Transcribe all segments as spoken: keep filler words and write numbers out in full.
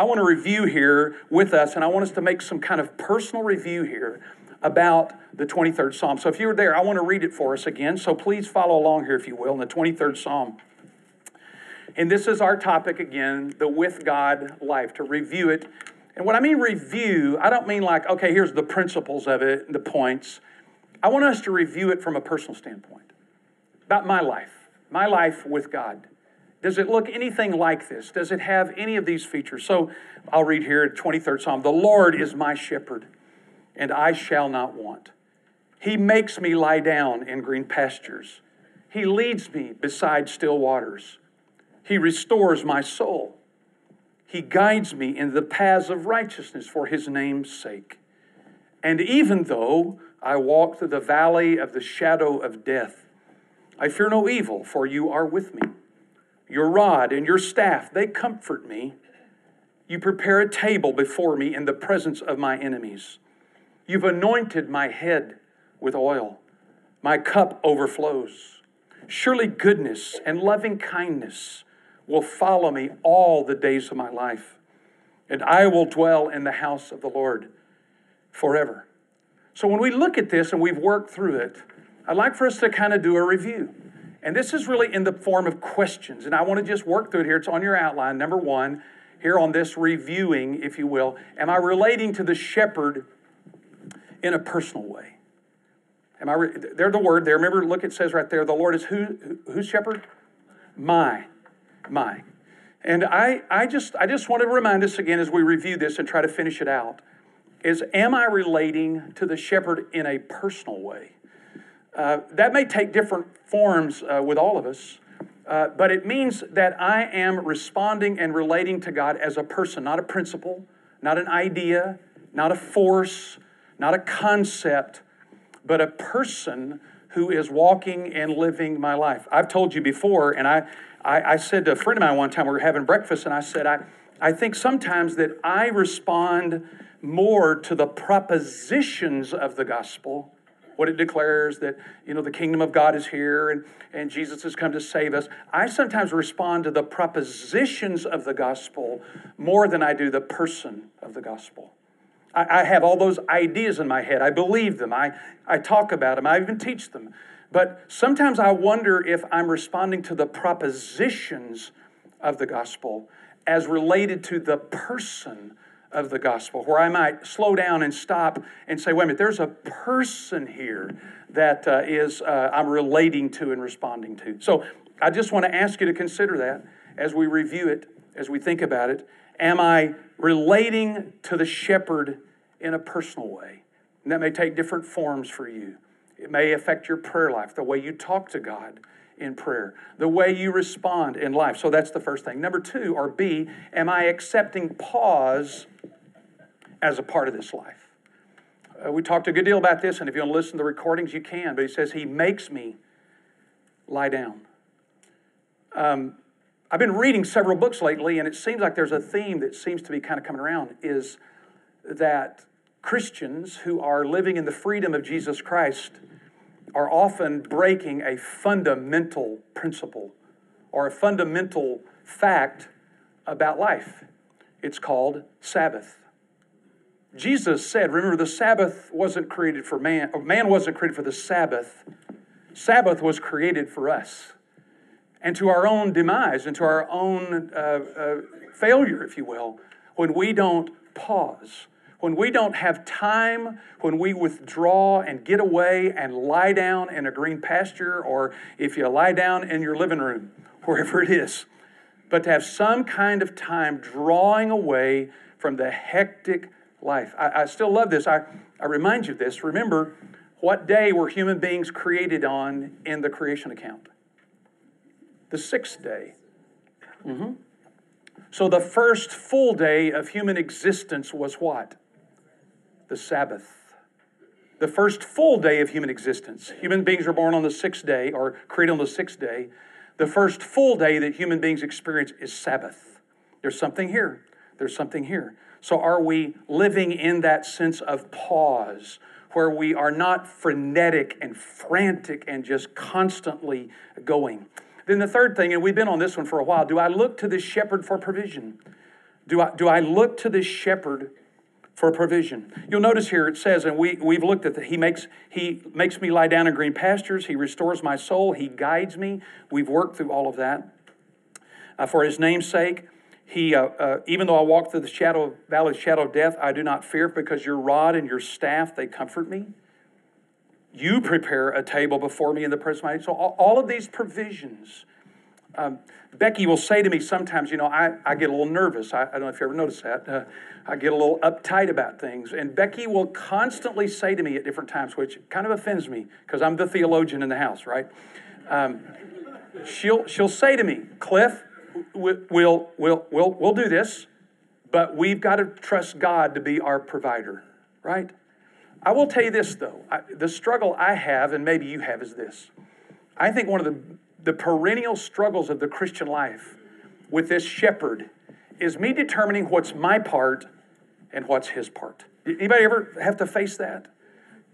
I want to review here with us, and I want us to make some kind of personal review here about the twenty-third Psalm. So if you were there, I want to read it for us again. So please follow along here, if you will, in the twenty-third Psalm. And this is our topic again, the with God life, to review it. And what I mean review, I don't mean like, okay, here's the principles of it, the points. I want us to review it from a personal standpoint, about my life, my life with God. Does it look anything like this? Does it have any of these features? So I'll read here, twenty-third Psalm. The Lord is my shepherd, and I shall not want. He makes me lie down in green pastures. He leads me beside still waters. He restores my soul. He guides me in the paths of righteousness for his name's sake. And even though I walk through the valley of the shadow of death, I fear no evil, for you are with me. Your rod and your staff, they comfort me. You prepare a table before me in the presence of my enemies. You've anointed my head with oil. My cup overflows. Surely goodness and loving kindness will follow me all the days of my life, and I will dwell in the house of the Lord forever. So when we look at this and we've worked through it, I'd like for us to kind of do a review. And this is really in the form of questions. And I want to just work through it here. It's on your outline. Number one, here on this reviewing, if you will, am I relating to the shepherd in a personal way? Am I? Re- they're the word there. Remember, look, it says right there, the Lord is who? Who's shepherd? My, my. And I, I just, I just want to remind us again as we review this and try to finish it out, is am I relating to the shepherd in a personal way? Uh, that may take different forms uh, with all of us, uh, but it means that I am responding and relating to God as a person, not a principle, not an idea, not a force, not a concept, but a person who is walking and living my life. I've told you before, and I, I, I said to a friend of mine one time, we were having breakfast, and I said, I, I think sometimes that I respond more to the propositions of the gospel, what it declares that, you know, the kingdom of God is here and, and Jesus has come to save us. I sometimes respond to the propositions of the gospel more than I do the person of the gospel. I, I have all those ideas in my head. I believe them. I, I talk about them. I even teach them. But sometimes I wonder if I'm responding to the propositions of the gospel as related to the person of the gospel, where I might slow down and stop and say, wait a minute, there's a person here that uh, is uh, I'm relating to and responding to. So I just want to ask you to consider that as we review it, as we think about it. Am I relating to the shepherd in a personal way? And that may take different forms for you. It may affect your prayer life, the way you talk to God in prayer, the way you respond in life. So that's the first thing. Number two, or B, am I accepting pause as a part of this life? Uh, we talked a good deal about this, and if you want to listen to the recordings, you can. But he says, he makes me lie down. Um, I've been reading several books lately, and it seems like there's a theme that seems to be kind of coming around, is that Christians who are living in the freedom of Jesus Christ are often breaking a fundamental principle or a fundamental fact about life. It's called Sabbath. Jesus said, remember, the Sabbath wasn't created for man, or man wasn't created for the Sabbath. Sabbath was created for us and to our own demise and to our own uh, uh, failure, if you will, when we don't pause. When we don't have time, when we withdraw and get away and lie down in a green pasture, or if you lie down in your living room, wherever it is, but to have some kind of time drawing away from the hectic life. I, I still love this. I, I remind you of this. Remember, what day were human beings created on in the creation account? The sixth day. Mm-hmm. So the first full day of human existence was what? The Sabbath. The first full day of human existence. Human beings were born on the sixth day, or created on the sixth day. The first full day that human beings experience is Sabbath. There's something here. There's something here. So are we living in that sense of pause, where we are not frenetic and frantic and just constantly going? Then the third thing, and we've been on this one for a while, do I look to the shepherd for provision? Do I, do I look to this shepherd for provision? You'll notice here it says, and we, we've looked at that, he makes, he makes me lie down in green pastures. He restores my soul. He guides me. We've worked through all of that. Uh, for his name's sake, he, uh, uh, even though I walk through the shadow, valley of the shadow of death, I do not fear, because your rod and your staff, they comfort me. You prepare a table before me in the presence of my enemies. So all, all of these provisions. Um, Becky will say to me sometimes, you know, I, I get a little nervous. I, I don't know if you ever noticed that. Uh, I get a little uptight about things. And Becky will constantly say to me at different times, which kind of offends me because I'm the theologian in the house, right? Um, she'll she'll say to me, Cliff, we'll, we'll, we'll, we'll, we'll do this, but we've got to trust God to be our provider, right? I will tell you this, though. I, the struggle I have, and maybe you have, is this. I think one of the The perennial struggles of the Christian life with this shepherd is me determining what's my part and what's his part. Did anybody ever have to face that?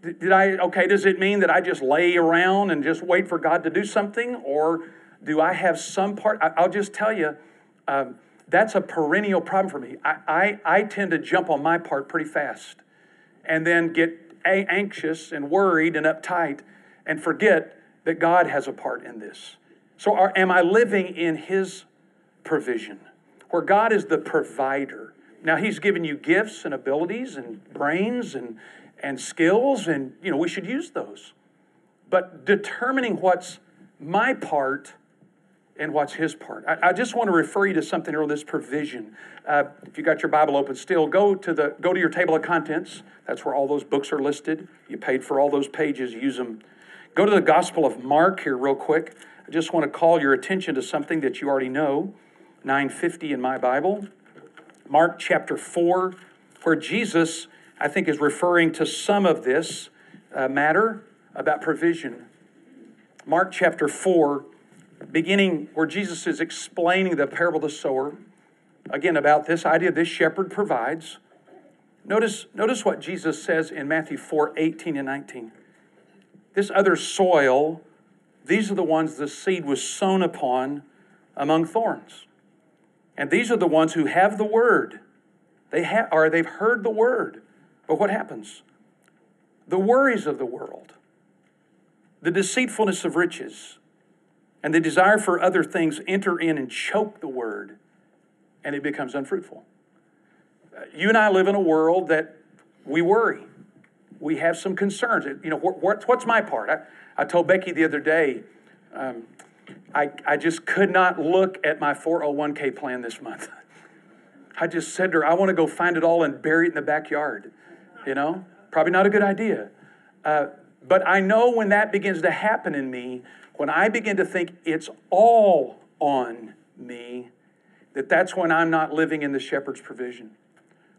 Did, did I, okay, does it mean that I just lay around and just wait for God to do something? Or do I have some part? I, I'll just tell you, um, that's a perennial problem for me. I, I, I tend to jump on my part pretty fast and then get a- anxious and worried and uptight and forget that God has a part in this. So are, am I living in his provision, where God is the provider? Now, he's given you gifts and abilities and brains and, and skills, and you know we should use those. But determining what's my part and what's his part. I, I just want to refer you to something here on this provision. Uh, if you got your Bible open still, go to the go to your table of contents. That's where all those books are listed. You paid for all those pages. Use them. Go to the Gospel of Mark here real quick. I just want to call your attention to something that you already know. nine fifty in my Bible. Mark chapter four, where Jesus, I think, is referring to some of this uh, matter about provision. Mark chapter four, beginning where Jesus is explaining the parable of the sower. Again, about this idea, this shepherd provides. Notice, notice what Jesus says in Matthew four, eighteen and nineteen. This other soil, these are the ones the seed was sown upon among thorns. And these are the ones who have the word. They have, or they've heard the word. But what happens? The worries of the world, the deceitfulness of riches, and the desire for other things enter in and choke the word, and it becomes unfruitful. You and I live in a world that we worry. We have some concerns. You know, what, what, what's my part? I, I told Becky the other day, um, I, I just could not look at my four oh one k plan this month. I just said to her, I want to go find it all and bury it in the backyard. You know, probably not a good idea. Uh, but I know when that begins to happen in me, when I begin to think it's all on me, that that's when I'm not living in the shepherd's provision.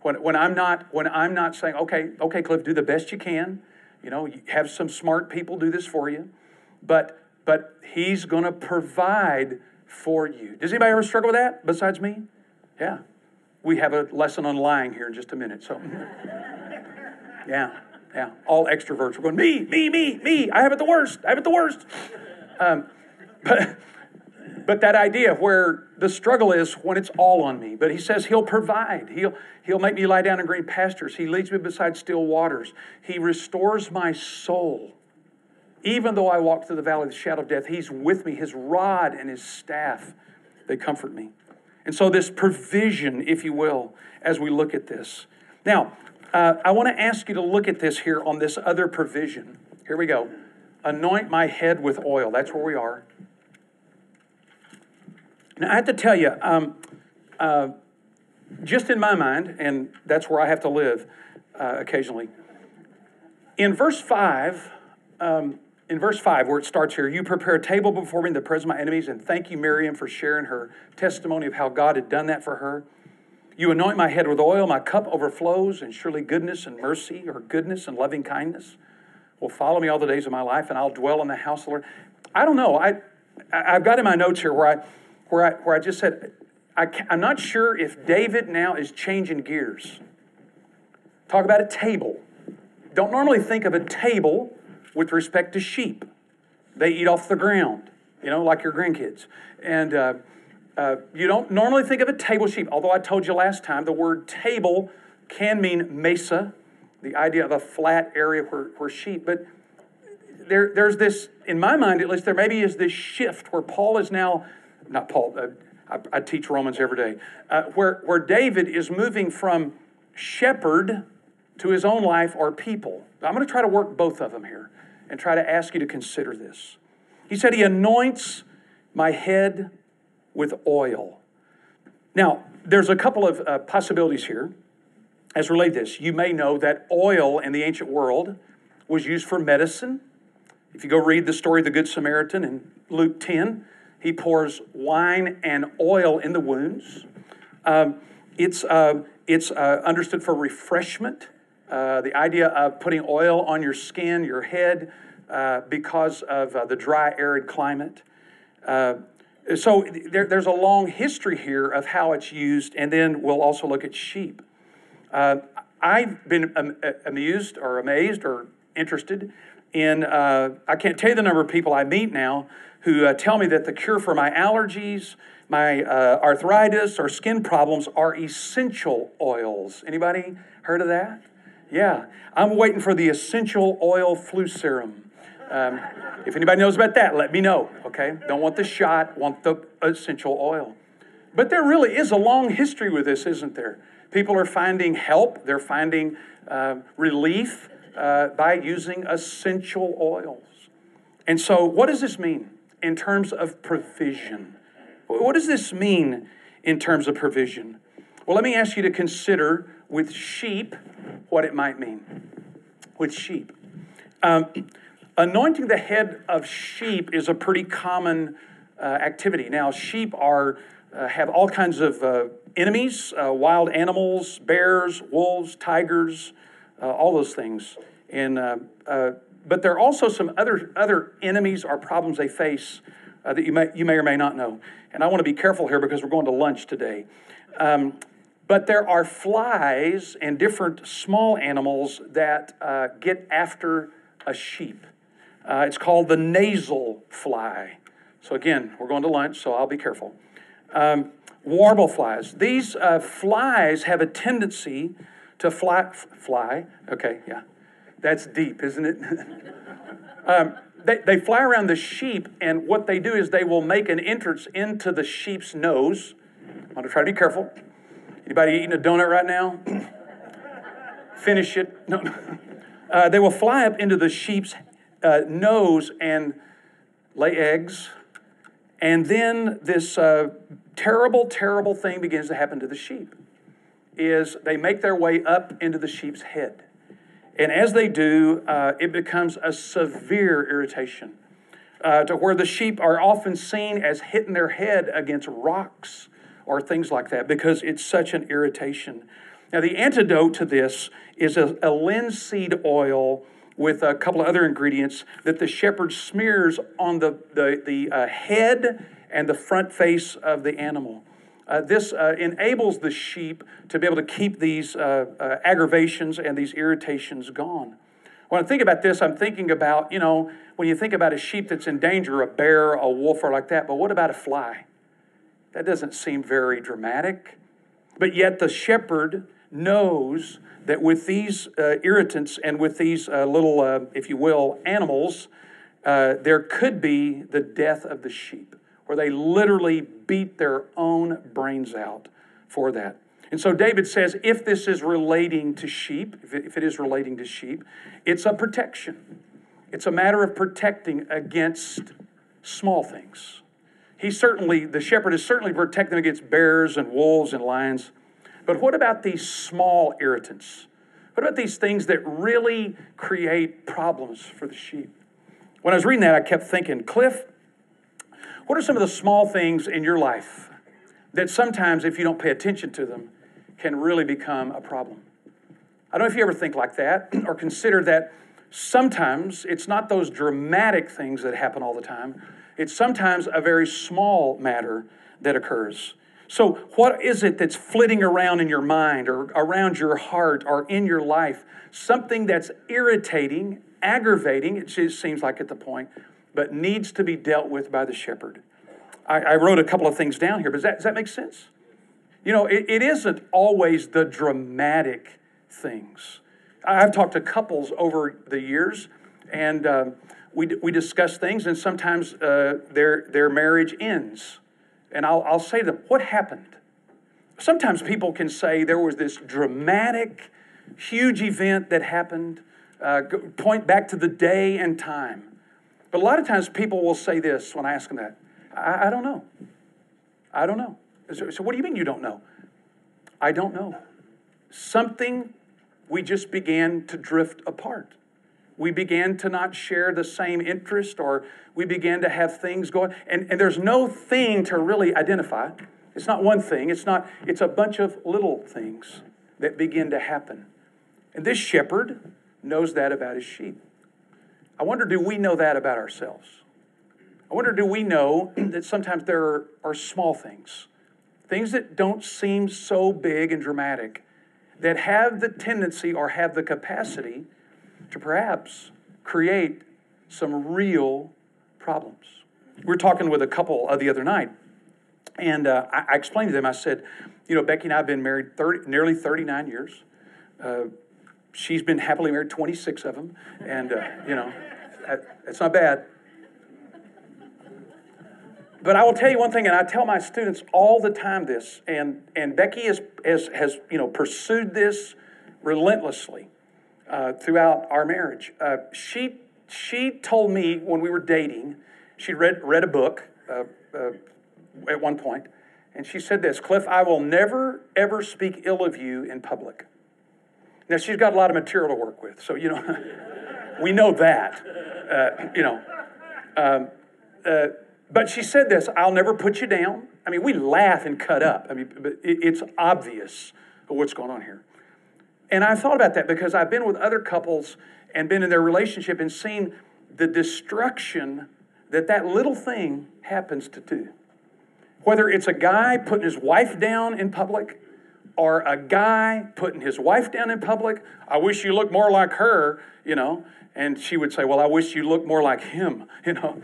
When, when I'm not, when I'm not saying, okay, okay, Cliff, do the best you can, you know, you have some smart people do this for you, but but he's going to provide for you. Does anybody ever struggle with that besides me? Yeah, we have a lesson on lying here in just a minute. So, yeah, yeah, all extroverts are going me, me, me, me. I have it the worst. I have it the worst. Um, but But that idea where the struggle is when it's all on me. But he says he'll provide. He'll, he'll make me lie down in green pastures. He leads me beside still waters. He restores my soul. Even though I walk through the valley of the shadow of death, he's with me. His rod and his staff, they comfort me. And so this provision, if you will, as we look at this. Now, uh, I want to ask you to look at this here on this other provision. Here we go. Anoint my head with oil. That's where we are. Now, I have to tell you, um, uh, just in my mind, and that's where I have to live uh, occasionally, in verse five, um, in verse five, where it starts here, you prepare a table before me in the presence of my enemies, and thank you, Miriam, for sharing her testimony of how God had done that for her. You anoint my head with oil, my cup overflows, and surely goodness and mercy, or goodness and loving kindness, will follow me all the days of my life, and I'll dwell in the house of the Lord. I don't know. I, I've got in my notes here where I... Where I, where I just said, I, I'm not sure if David now is changing gears. Talk about a table. Don't normally think of a table with respect to sheep. They eat off the ground, you know, like your grandkids. And uh, Uh, you don't normally think of a table sheep, although I told you last time the word table can mean mesa, the idea of a flat area where, where sheep. But there, there's this, in my mind at least, there maybe is this shift where Paul is now, not Paul, uh, I, I teach Romans every day, uh, where, where David is moving from shepherd to his own life or people. I'm going to try to work both of them here and try to ask you to consider this. He said, he anoints my head with oil. Now, there's a couple of uh, possibilities here as related to this. You may know that oil in the ancient world was used for medicine. If you go read the story of the Good Samaritan in Luke ten, he pours wine and oil in the wounds. Um, it's uh, it's uh, understood for refreshment. Uh, the idea of putting oil on your skin, your head, uh, because of uh, the dry, arid climate. Uh, so there, there's a long history here of how it's used, and then we'll also look at sheep. Uh, I've been am- amused or amazed or interested in, uh, I can't tell you the number of people I meet now who uh, tell me that the cure for my allergies, my uh, arthritis, or skin problems are essential oils. Anybody heard of that? Yeah, I'm waiting for the essential oil flu serum. Um, if anybody knows about that, let me know, okay? Don't want the shot, want the essential oil. But there really is a long history with this, isn't there? People are finding help. They're finding uh, relief uh, by using essential oils. And so what does this mean in terms of provision? What does this mean in terms of provision? Well, let me ask you to consider with sheep what it might mean. With sheep. Um, anointing the head of sheep is a pretty common uh, activity. Now, sheep are uh, have all kinds of uh, enemies, uh, wild animals, bears, wolves, tigers, uh, all those things. And uh, uh, but there are also some other other enemies or problems they face uh, that you may you may or may not know. And I want to be careful here because we're going to lunch today. Um, But there are flies and different small animals that uh, get after a sheep. Uh, it's called the nasal fly. So again, we're going to lunch, so I'll be careful. Um, warble flies. These uh, flies have a tendency to fly, f- fly. Okay, yeah. That's deep, isn't it? um, they, they fly around the sheep, and what they do is they will make an entrance into the sheep's nose. I'm going to try to be careful. Anybody eating a donut right now? Finish it. No. Uh, they will fly up into the sheep's uh, nose and lay eggs. And then this uh, terrible, terrible thing begins to happen to the sheep, is they make their way up into the sheep's head. And as they do, uh, it becomes a severe irritation uh, to where the sheep are often seen as hitting their head against rocks or things like that, because it's such an irritation. Now, the antidote to this is a, a linseed oil with a couple of other ingredients that the shepherd smears on the, the, the uh, head and the front face of the animal. Uh, this uh, enables the sheep to be able to keep these uh, uh, aggravations and these irritations gone. When I think about this, I'm thinking about, you know, when you think about a sheep that's in danger, a bear, a wolf, or like that, but what about a fly? That doesn't seem very dramatic. But yet the shepherd knows that with these uh, irritants and with these uh, little, uh, if you will, animals, uh, there could be the death of the sheep, where they literally beat their own brains out for that. And so David says, if this is relating to sheep, if it, if it is relating to sheep, it's a protection. It's a matter of protecting against small things. He certainly, the shepherd is certainly protecting against bears and wolves and lions. But what about these small irritants? What about these things that really create problems for the sheep? When I was reading that, I kept thinking, Cliff, what are some of the small things in your life that sometimes, if you don't pay attention to them, can really become a problem? I don't know if you ever think like that or consider that sometimes it's not those dramatic things that happen all the time. It's sometimes a very small matter that occurs. So what is it that's flitting around in your mind or around your heart or in your life? Something that's irritating, aggravating, it just seems like at the point, but needs to be dealt with by the shepherd. I, I wrote a couple of things down here, but does that, does that make sense? You know, it, it isn't always the dramatic things. I've talked to couples over the years, and um, we we discuss things, and sometimes uh, their their marriage ends. And I'll I'll say to them, what happened? Sometimes people can say there was this dramatic, huge event that happened, uh, point back to the day and time. But a lot of times people will say this when I ask them that. I, I don't know. I don't know. So, so what do you mean you don't know? I don't know. Something, we just began to drift apart. We began to not share the same interest, or we began to have things going. And, and there's no thing to really identify. It's not one thing. It's not. It's a bunch of little things that begin to happen. And this shepherd knows that about his sheep. I wonder, do we know that about ourselves? I wonder, do we know that sometimes there are, are small things, things that don't seem so big and dramatic, that have the tendency or have the capacity to perhaps create some real problems. We were talking with a couple the other night, and uh, I explained to them, I said, you know, Becky and I have been married thirty, nearly thirty-nine years. Uh, she's been happily married twenty-six of them, and, uh, you know, that, that's not bad. But I will tell you one thing, and I tell my students all the time this, and, and Becky is, is, has you know pursued this relentlessly uh, throughout our marriage. Uh, she she told me when we were dating, she read read a book uh, uh, at one point, and she said this, Cliff, I will never, ever speak ill of you in public. Now, she's got a lot of material to work with, so, you know, we know that, uh, you know. Um, uh, But she said this, I'll never put you down. I mean, we laugh and cut up. I mean, it's obvious what's going on here. And I thought about that because I've been with other couples and been in their relationship and seen the destruction that that little thing happens to do. Whether it's a guy putting his wife down in public or a guy putting his wife down in public, I wish you looked more like her, you know. And she would say, well, I wish you looked more like him, you know.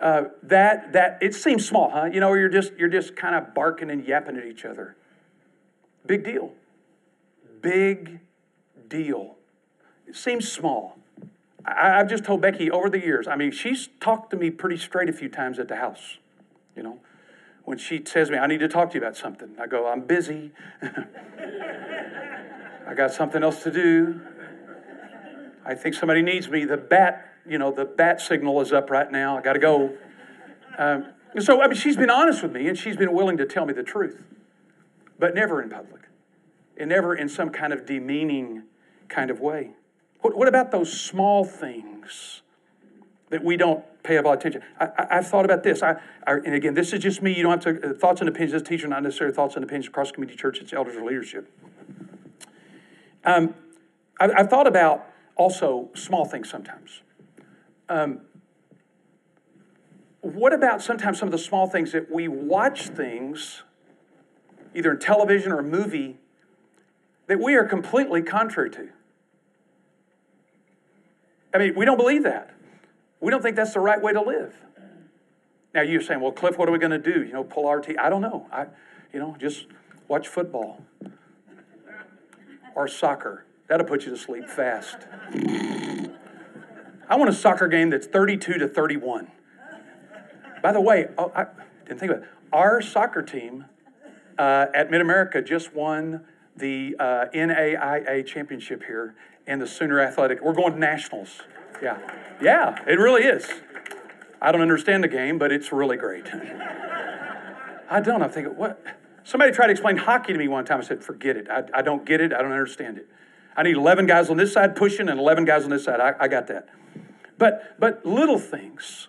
Uh, that that it seems small, huh? You know, you're just you're just kind of barking and yapping at each other. Big deal. Big deal. It seems small. I, I've just told Becky over the years. I mean, she's talked to me pretty straight a few times at the house. You know, when she says to me, "I need to talk to you about something," I go, "I'm busy. I got something else to do. I think somebody needs me. The bat." You know, the bat signal is up right now. I got to go. Um, so, I mean, she's been honest with me, and she's been willing to tell me the truth, but never in public, and never in some kind of demeaning kind of way. What, what about those small things that we don't pay a lot of attention? I, I, I've thought about this. I, I, and again, this is just me. You don't have to, uh, thoughts and opinions. This teacher, not necessarily thoughts and opinions across community church. It's elders or leadership. Um, I, I've thought about also small things sometimes. Um, what about sometimes some of the small things that we watch things, either in television or a movie, that we are completely contrary to? I mean, we don't believe that. We don't think that's the right way to live. Now you're saying, well, Cliff, what are we going to do? You know, pull our teeth? I don't know. I, you know, just watch football or soccer. That'll put you to sleep fast. I want a soccer game that's thirty-two to thirty-one. By the way, oh, I didn't think about it. Our soccer team uh, at Mid-America just won the uh, N A I A championship here and the Sooner Athletic. We're going to nationals. Yeah. Yeah, it really is. I don't understand the game, but it's really great. I don't. I'm thinking, what? Somebody tried to explain hockey to me one time. I said, forget it. I, I don't get it. I don't understand it. I need eleven guys on this side pushing and eleven guys on this side. I, I got that. But but little things,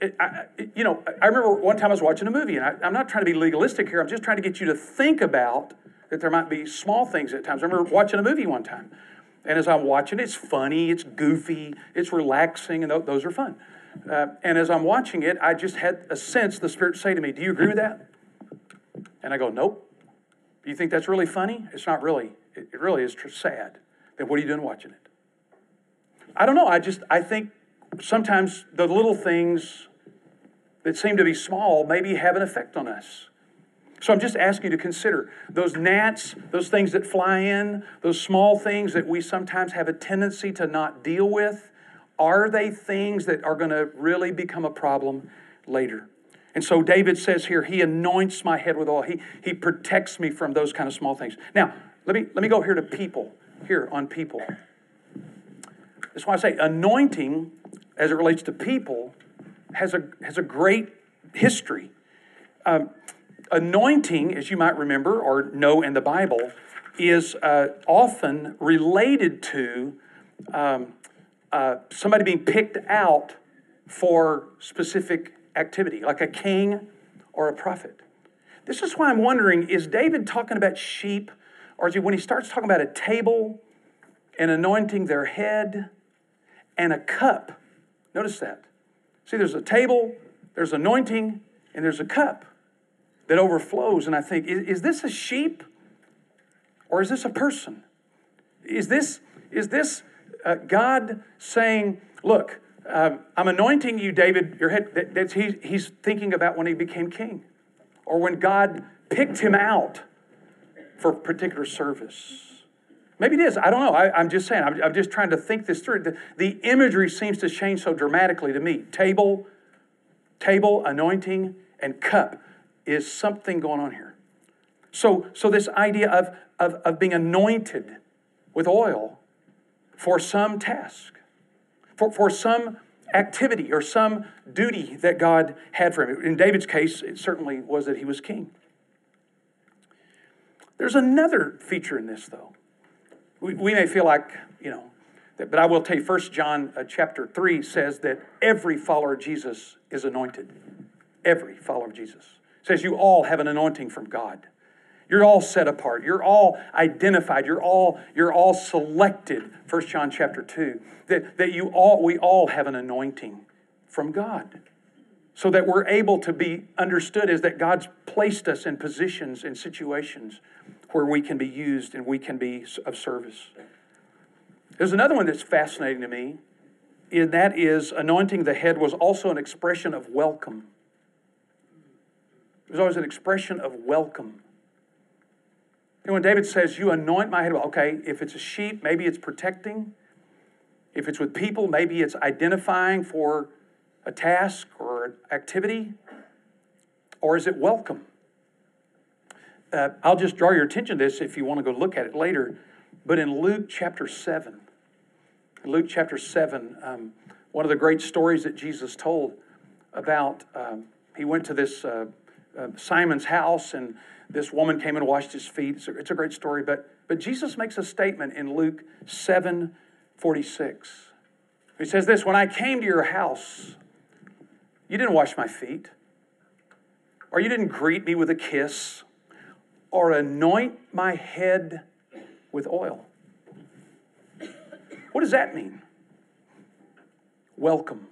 it, I, it, you know, I remember one time I was watching a movie, and I, I'm not trying to be legalistic here. I'm just trying to get you to think about that there might be small things at times. I remember watching a movie one time, and as I'm watching, it's funny, it's goofy, it's relaxing, and th- those are fun. Uh, and as I'm watching it, I just had a sense the Spirit say to me, do you agree with that? And I go, nope. Do you think that's really funny? It's not really. It really is sad. Then what are you doing watching it? I don't know. I just, I think sometimes the little things that seem to be small maybe have an effect on us. So I'm just asking you to consider those gnats, those things that fly in, those small things that we sometimes have a tendency to not deal with. Are they things that are going to really become a problem later? And so David says here, he anoints my head with oil. He, he protects me from those kind of small things. Now, let me, let me go here to people, here on people. That's why I say anointing, as it relates to people, has a, has a great history. Um, Anointing, as you might remember or know in the Bible, is uh, often related to um, uh, somebody being picked out for specific activity, like a king or a prophet. This is why I'm wondering, is David talking about sheep, or is he, when he starts talking about a table and anointing their head and a cup? Notice that. See, there's a table, there's anointing, and there's a cup that overflows, and I think, is, is this a sheep or is this a person? Is this, is this uh, God saying, look, uh, I'm anointing you, David, your head? That, that's he, he's thinking about when he became king or when God picked him out for particular service. Maybe it is. I don't know. I, I'm just saying. I'm, I'm just trying to think this through. The, the imagery seems to change so dramatically to me. Table, table, anointing, and cup. Is something going on here? So, so this idea of, of, of being anointed with oil for some task, for, for some activity or some duty that God had for him. In David's case, it certainly was that he was king. There's another feature in this, though. We, we may feel like, you know, that, but I will tell you, First John uh, chapter three says that every follower of Jesus is anointed. Every follower of Jesus. It says you all have an anointing from God. You're all set apart. You're all identified. You're all, you're all selected, First John chapter two. That, that you all, we all have an anointing from God. So that we're able to be understood as that God's placed us in positions and situations where we can be used and we can be of service. There's another one that's fascinating to me, and that is anointing the head was also an expression of welcome. It was always an expression of welcome. And when David says, you anoint my head, well, okay, if it's a sheep, maybe it's protecting. If it's with people, maybe it's identifying for a task or activity. Or is it welcome? Uh, I'll just draw your attention to this if you want to go look at it later. But in Luke chapter seven, Luke chapter seven, um, one of the great stories that Jesus told about, um, he went to this... Uh, Uh, Simon's house, and this woman came and washed his feet. It's a, it's a great story, but but Jesus makes a statement in Luke seven forty-six. He says this, when I came to your house, you didn't wash my feet, or you didn't greet me with a kiss, or anoint my head with oil. What does that mean? Welcome.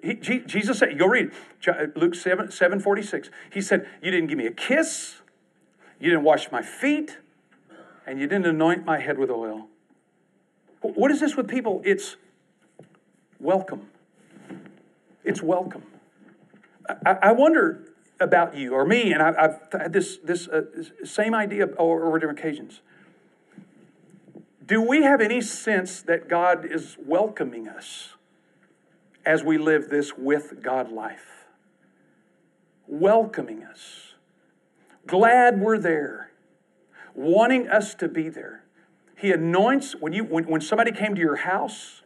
He, Jesus said, go read it, Luke seven forty-six. He said, you didn't give me a kiss, you didn't wash my feet, and you didn't anoint my head with oil. What is this with people? It's welcome. It's welcome. I, I wonder about you or me, and I, I've had this, this uh, same idea over different occasions. Do we have any sense that God is welcoming us as we live this with God life? Welcoming us. Glad we're there. Wanting us to be there. He anoints, when, you, when, when somebody came to your house,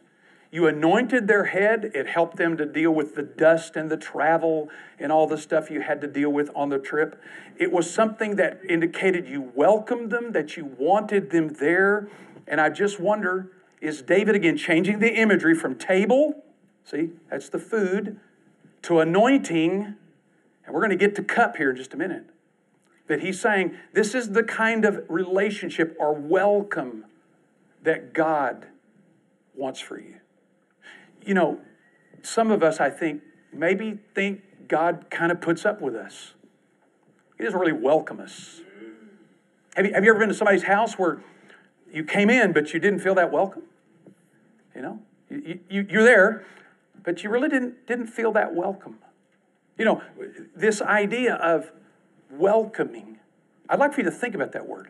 you anointed their head. It helped them to deal with the dust and the travel and all the stuff you had to deal with on the trip. It was something that indicated you welcomed them, that you wanted them there. And I just wonder, is David again changing the imagery from table? See, that's the food, to anointing, and we're going to get to cup here in just a minute, that he's saying this is the kind of relationship or welcome that God wants for you. You know, some of us, I think, maybe think God kind of puts up with us. He doesn't really welcome us. Have you, have you ever been to somebody's house where you came in, but you didn't feel that welcome? You know, you, you, you're there, but you really didn't, didn't feel that welcome. You know, this idea of welcoming. I'd like for you to think about that word.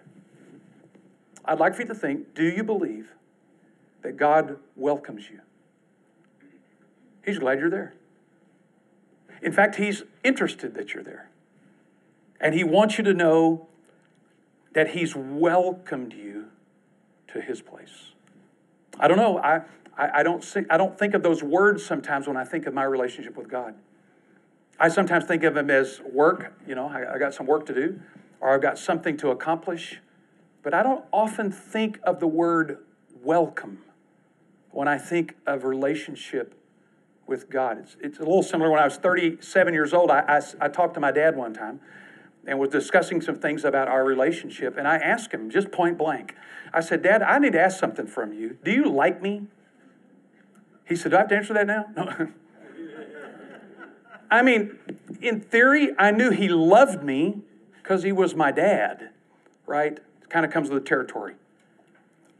I'd like for you to think, do you believe that God welcomes you? He's glad you're there. In fact, he's interested that you're there. And he wants you to know that he's welcomed you to his place. I don't know. I, I, I, don't see, I don't think of those words sometimes when I think of my relationship with God. I sometimes think of him as work. You know, I, I got some work to do, or I've got something to accomplish. But I don't often think of the word welcome when I think of relationship with God. It's, it's a little similar. When I was thirty-seven years old, I, I, I talked to my dad one time and was discussing some things about our relationship. And I asked him, just point blank, I said, Dad, I need to ask something from you. Do you like me? He said, do I have to answer that now? No. I mean, in theory, I knew he loved me because he was my dad, right? It kind of comes with the territory.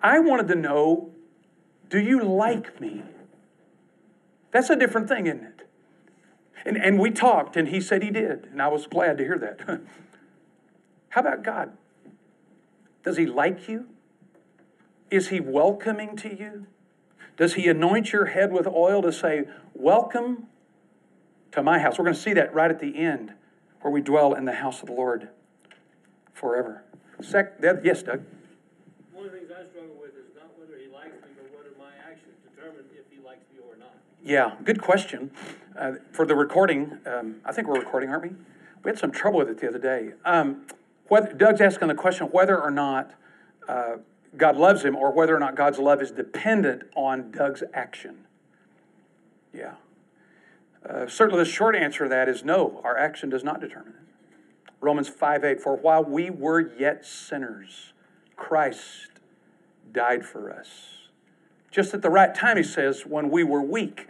I wanted to know, do you like me? That's a different thing, isn't it? And, and we talked, and he said he did, and I was glad to hear that. How about God? Does he like you? Is he welcoming to you? Does he anoint your head with oil to say, welcome to my house? We're going to see that right at the end, where we dwell in the house of the Lord forever. Sec- that, yes, Doug? One of the things I struggle with is not whether he likes me, but whether my actions determine if he likes me or not. Yeah, good question. Uh, for the recording, um, I think we're recording, aren't we? We had some trouble with it the other day. Um, whether, Doug's asking the question whether or not uh, God loves him, or whether or not God's love is dependent on Doug's action. Yeah. Uh, certainly the short answer to that is no, our action does not determine it. Romans five eight, for while we were yet sinners, Christ died for us. Just at the right time, he says, when we were weak.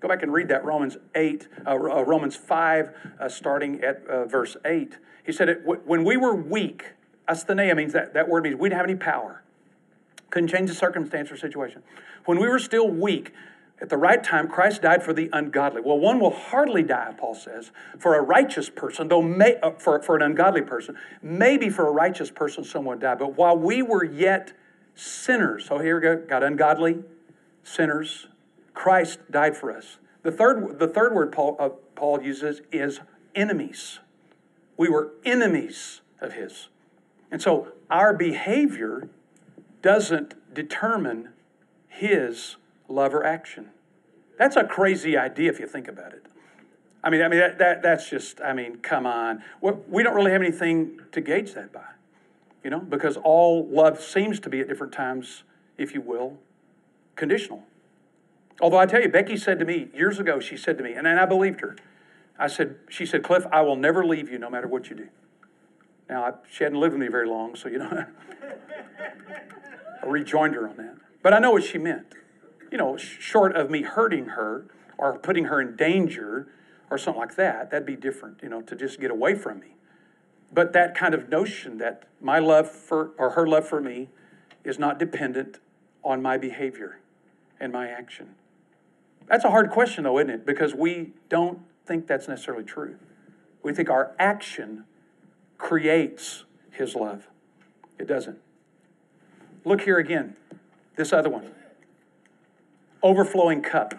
Go back and read that Romans eight, uh, Romans five, uh, starting at uh, verse eight. He said, it, when we were weak, astheneia means that, that word means we didn't have any power. Couldn't change the circumstance or situation. When we were still weak, at the right time, Christ died for the ungodly. Well, one will hardly die, Paul says, for a righteous person, though may, uh, for, for an ungodly person. Maybe for a righteous person, someone died. But while we were yet sinners, so here we go, got ungodly, sinners, Christ died for us. The third, the third word Paul, uh, Paul uses is enemies. We were enemies of his. And so our behavior doesn't determine his love or action. That's a crazy idea if you think about it. I mean, I mean that, that that's just, I mean, come on. We don't really have anything to gauge that by, you know, because all love seems to be at different times, if you will, conditional. Although I tell you, Becky said to me years ago, she said to me, and, and I believed her. I said, she said, Cliff, I will never leave you no matter what you do. Now, I, she hadn't lived with me very long, so, you know, I rejoined her on that. But I know what she meant. You know, short of me hurting her or putting her in danger or something like that, that'd be different, you know, to just get away from me. But that kind of notion that my love for, or her love for me, is not dependent on my behavior and my action. That's a hard question, though, isn't it? Because we don't think that's necessarily true. We think our action creates his love. It doesn't. Look here again, this other one. Overflowing cup.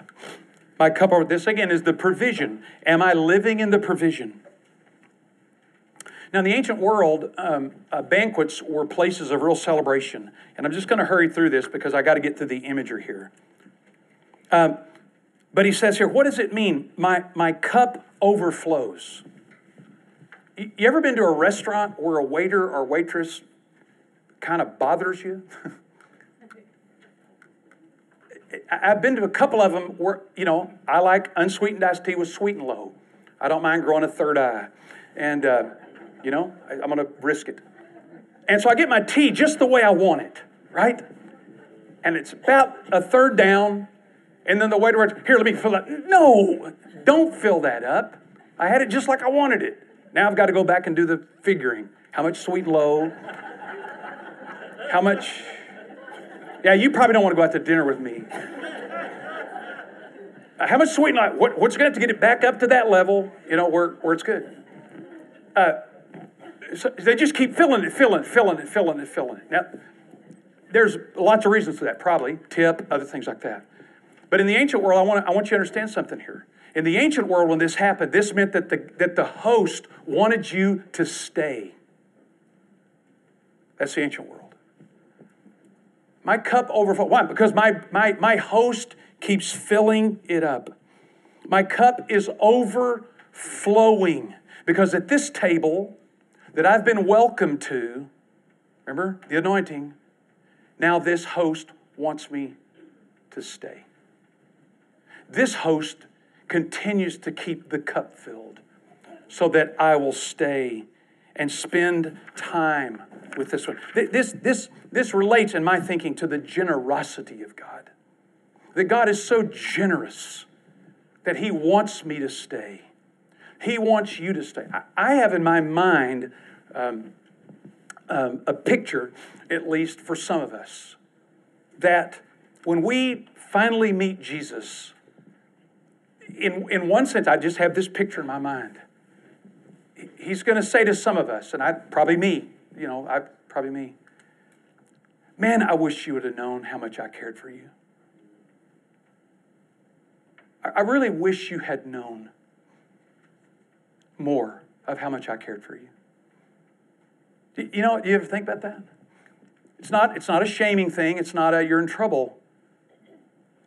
My cup, over, this again is the provision. Am I living in the provision? Now, in the ancient world, um, uh, banquets were places of real celebration. And I'm just going to hurry through this because I got to get through the imagery here. Um, but he says here, what does it mean? My, my cup overflows. You, you ever been to a restaurant where a waiter or waitress kind of bothers you? I've been to a couple of them where, you know, I like unsweetened iced tea with sweet and low. I don't mind growing a third eye. And, uh, you know, I, I'm going to risk it. And so I get my tea just the way I want it, right? And it's about a third down. And then the waiter, here, let me fill that. No, don't fill that up. I had it just like I wanted it. Now I've got to go back and do the figuring. How much sweet and low? How much... Yeah, you probably don't want to go out to dinner with me. How much sweet and what, what's going to have to get it back up to that level, you know, where, where it's good? Uh, so they just keep filling it, filling it, filling it, filling it, filling it. Now, there's lots of reasons for that, probably. Tip, other things like that. But in the ancient world, I want, I want you to understand something here. In the ancient world, when this happened, this meant that the, that the host wanted you to stay. That's the ancient world. My cup overflows. Why? Because my, my, my host keeps filling it up. My cup is overflowing. Because at this table that I've been welcomed to, remember, the anointing, now this host wants me to stay. This host continues to keep the cup filled so that I will stay and spend time with this one. This, this, this relates, in my thinking, to the generosity of God. That God is so generous that He wants me to stay. He wants you to stay. I have in my mind um, um, a picture, at least for some of us, that when we finally meet Jesus, In, in one sense, I just have this picture in my mind. He's going to say to some of us, and I probably me, you know, I probably me, man, I wish you would have known how much I cared for you. I, I really wish you had known more of how much I cared for you. Do, you know, do you ever think about that? It's not, it's not a shaming thing. It's not a you're in trouble.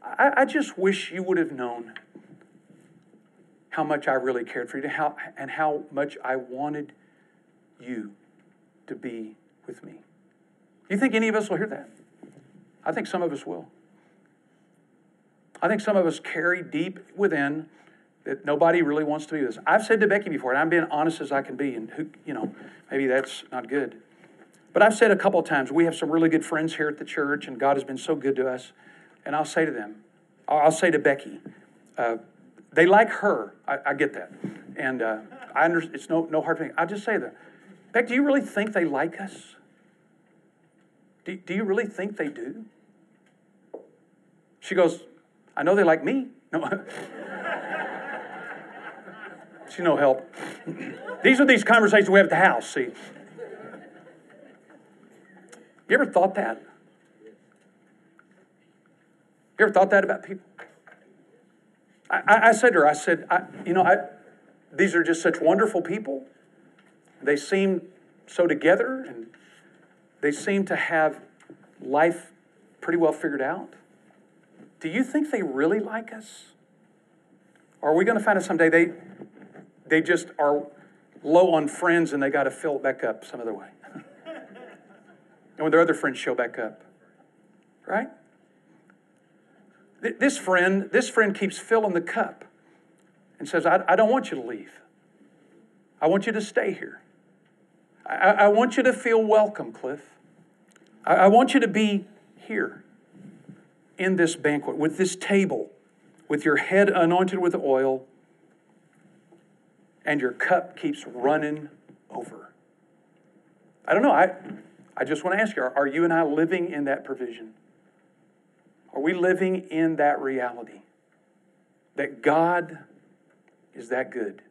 I, I just wish you would have known how much I really cared for you, and how, and how much I wanted you to be with me. You think any of us will hear that? I think some of us will. I think some of us carry deep within that nobody really wants to be with us. I've said to Becky before, and I'm being honest as I can be, and who, you know, maybe that's not good. But I've said a couple of times, we have some really good friends here at the church, and God has been so good to us. And I'll say to them, I'll say to Becky, uh, they like her. I, I get that. And uh, I understand. It's no, no hard thing. I just say that. Beck, do you really think they like us? Do, do you really think they do? She goes, I know they like me. No. She's no help. These are these conversations we have at the house, see. You ever thought that? You ever thought that about people? I, I said to her, I said, I, you know, I, these are just such wonderful people. They seem so together, and they seem to have life pretty well figured out. Do you think they really like us? Or are we going to find out someday they they just are low on friends and they got to fill it back up some other way? And when their other friends show back up, right? This friend, this friend keeps filling the cup and says, I, I don't want you to leave. I want you to stay here. I, I want you to feel welcome, Cliff. I, I want you to be here in this banquet, with this table, with your head anointed with oil, and your cup keeps running over. I don't know. I, I just want to ask you, are, are you and I living in that provision? Are we living in that reality that God is that good?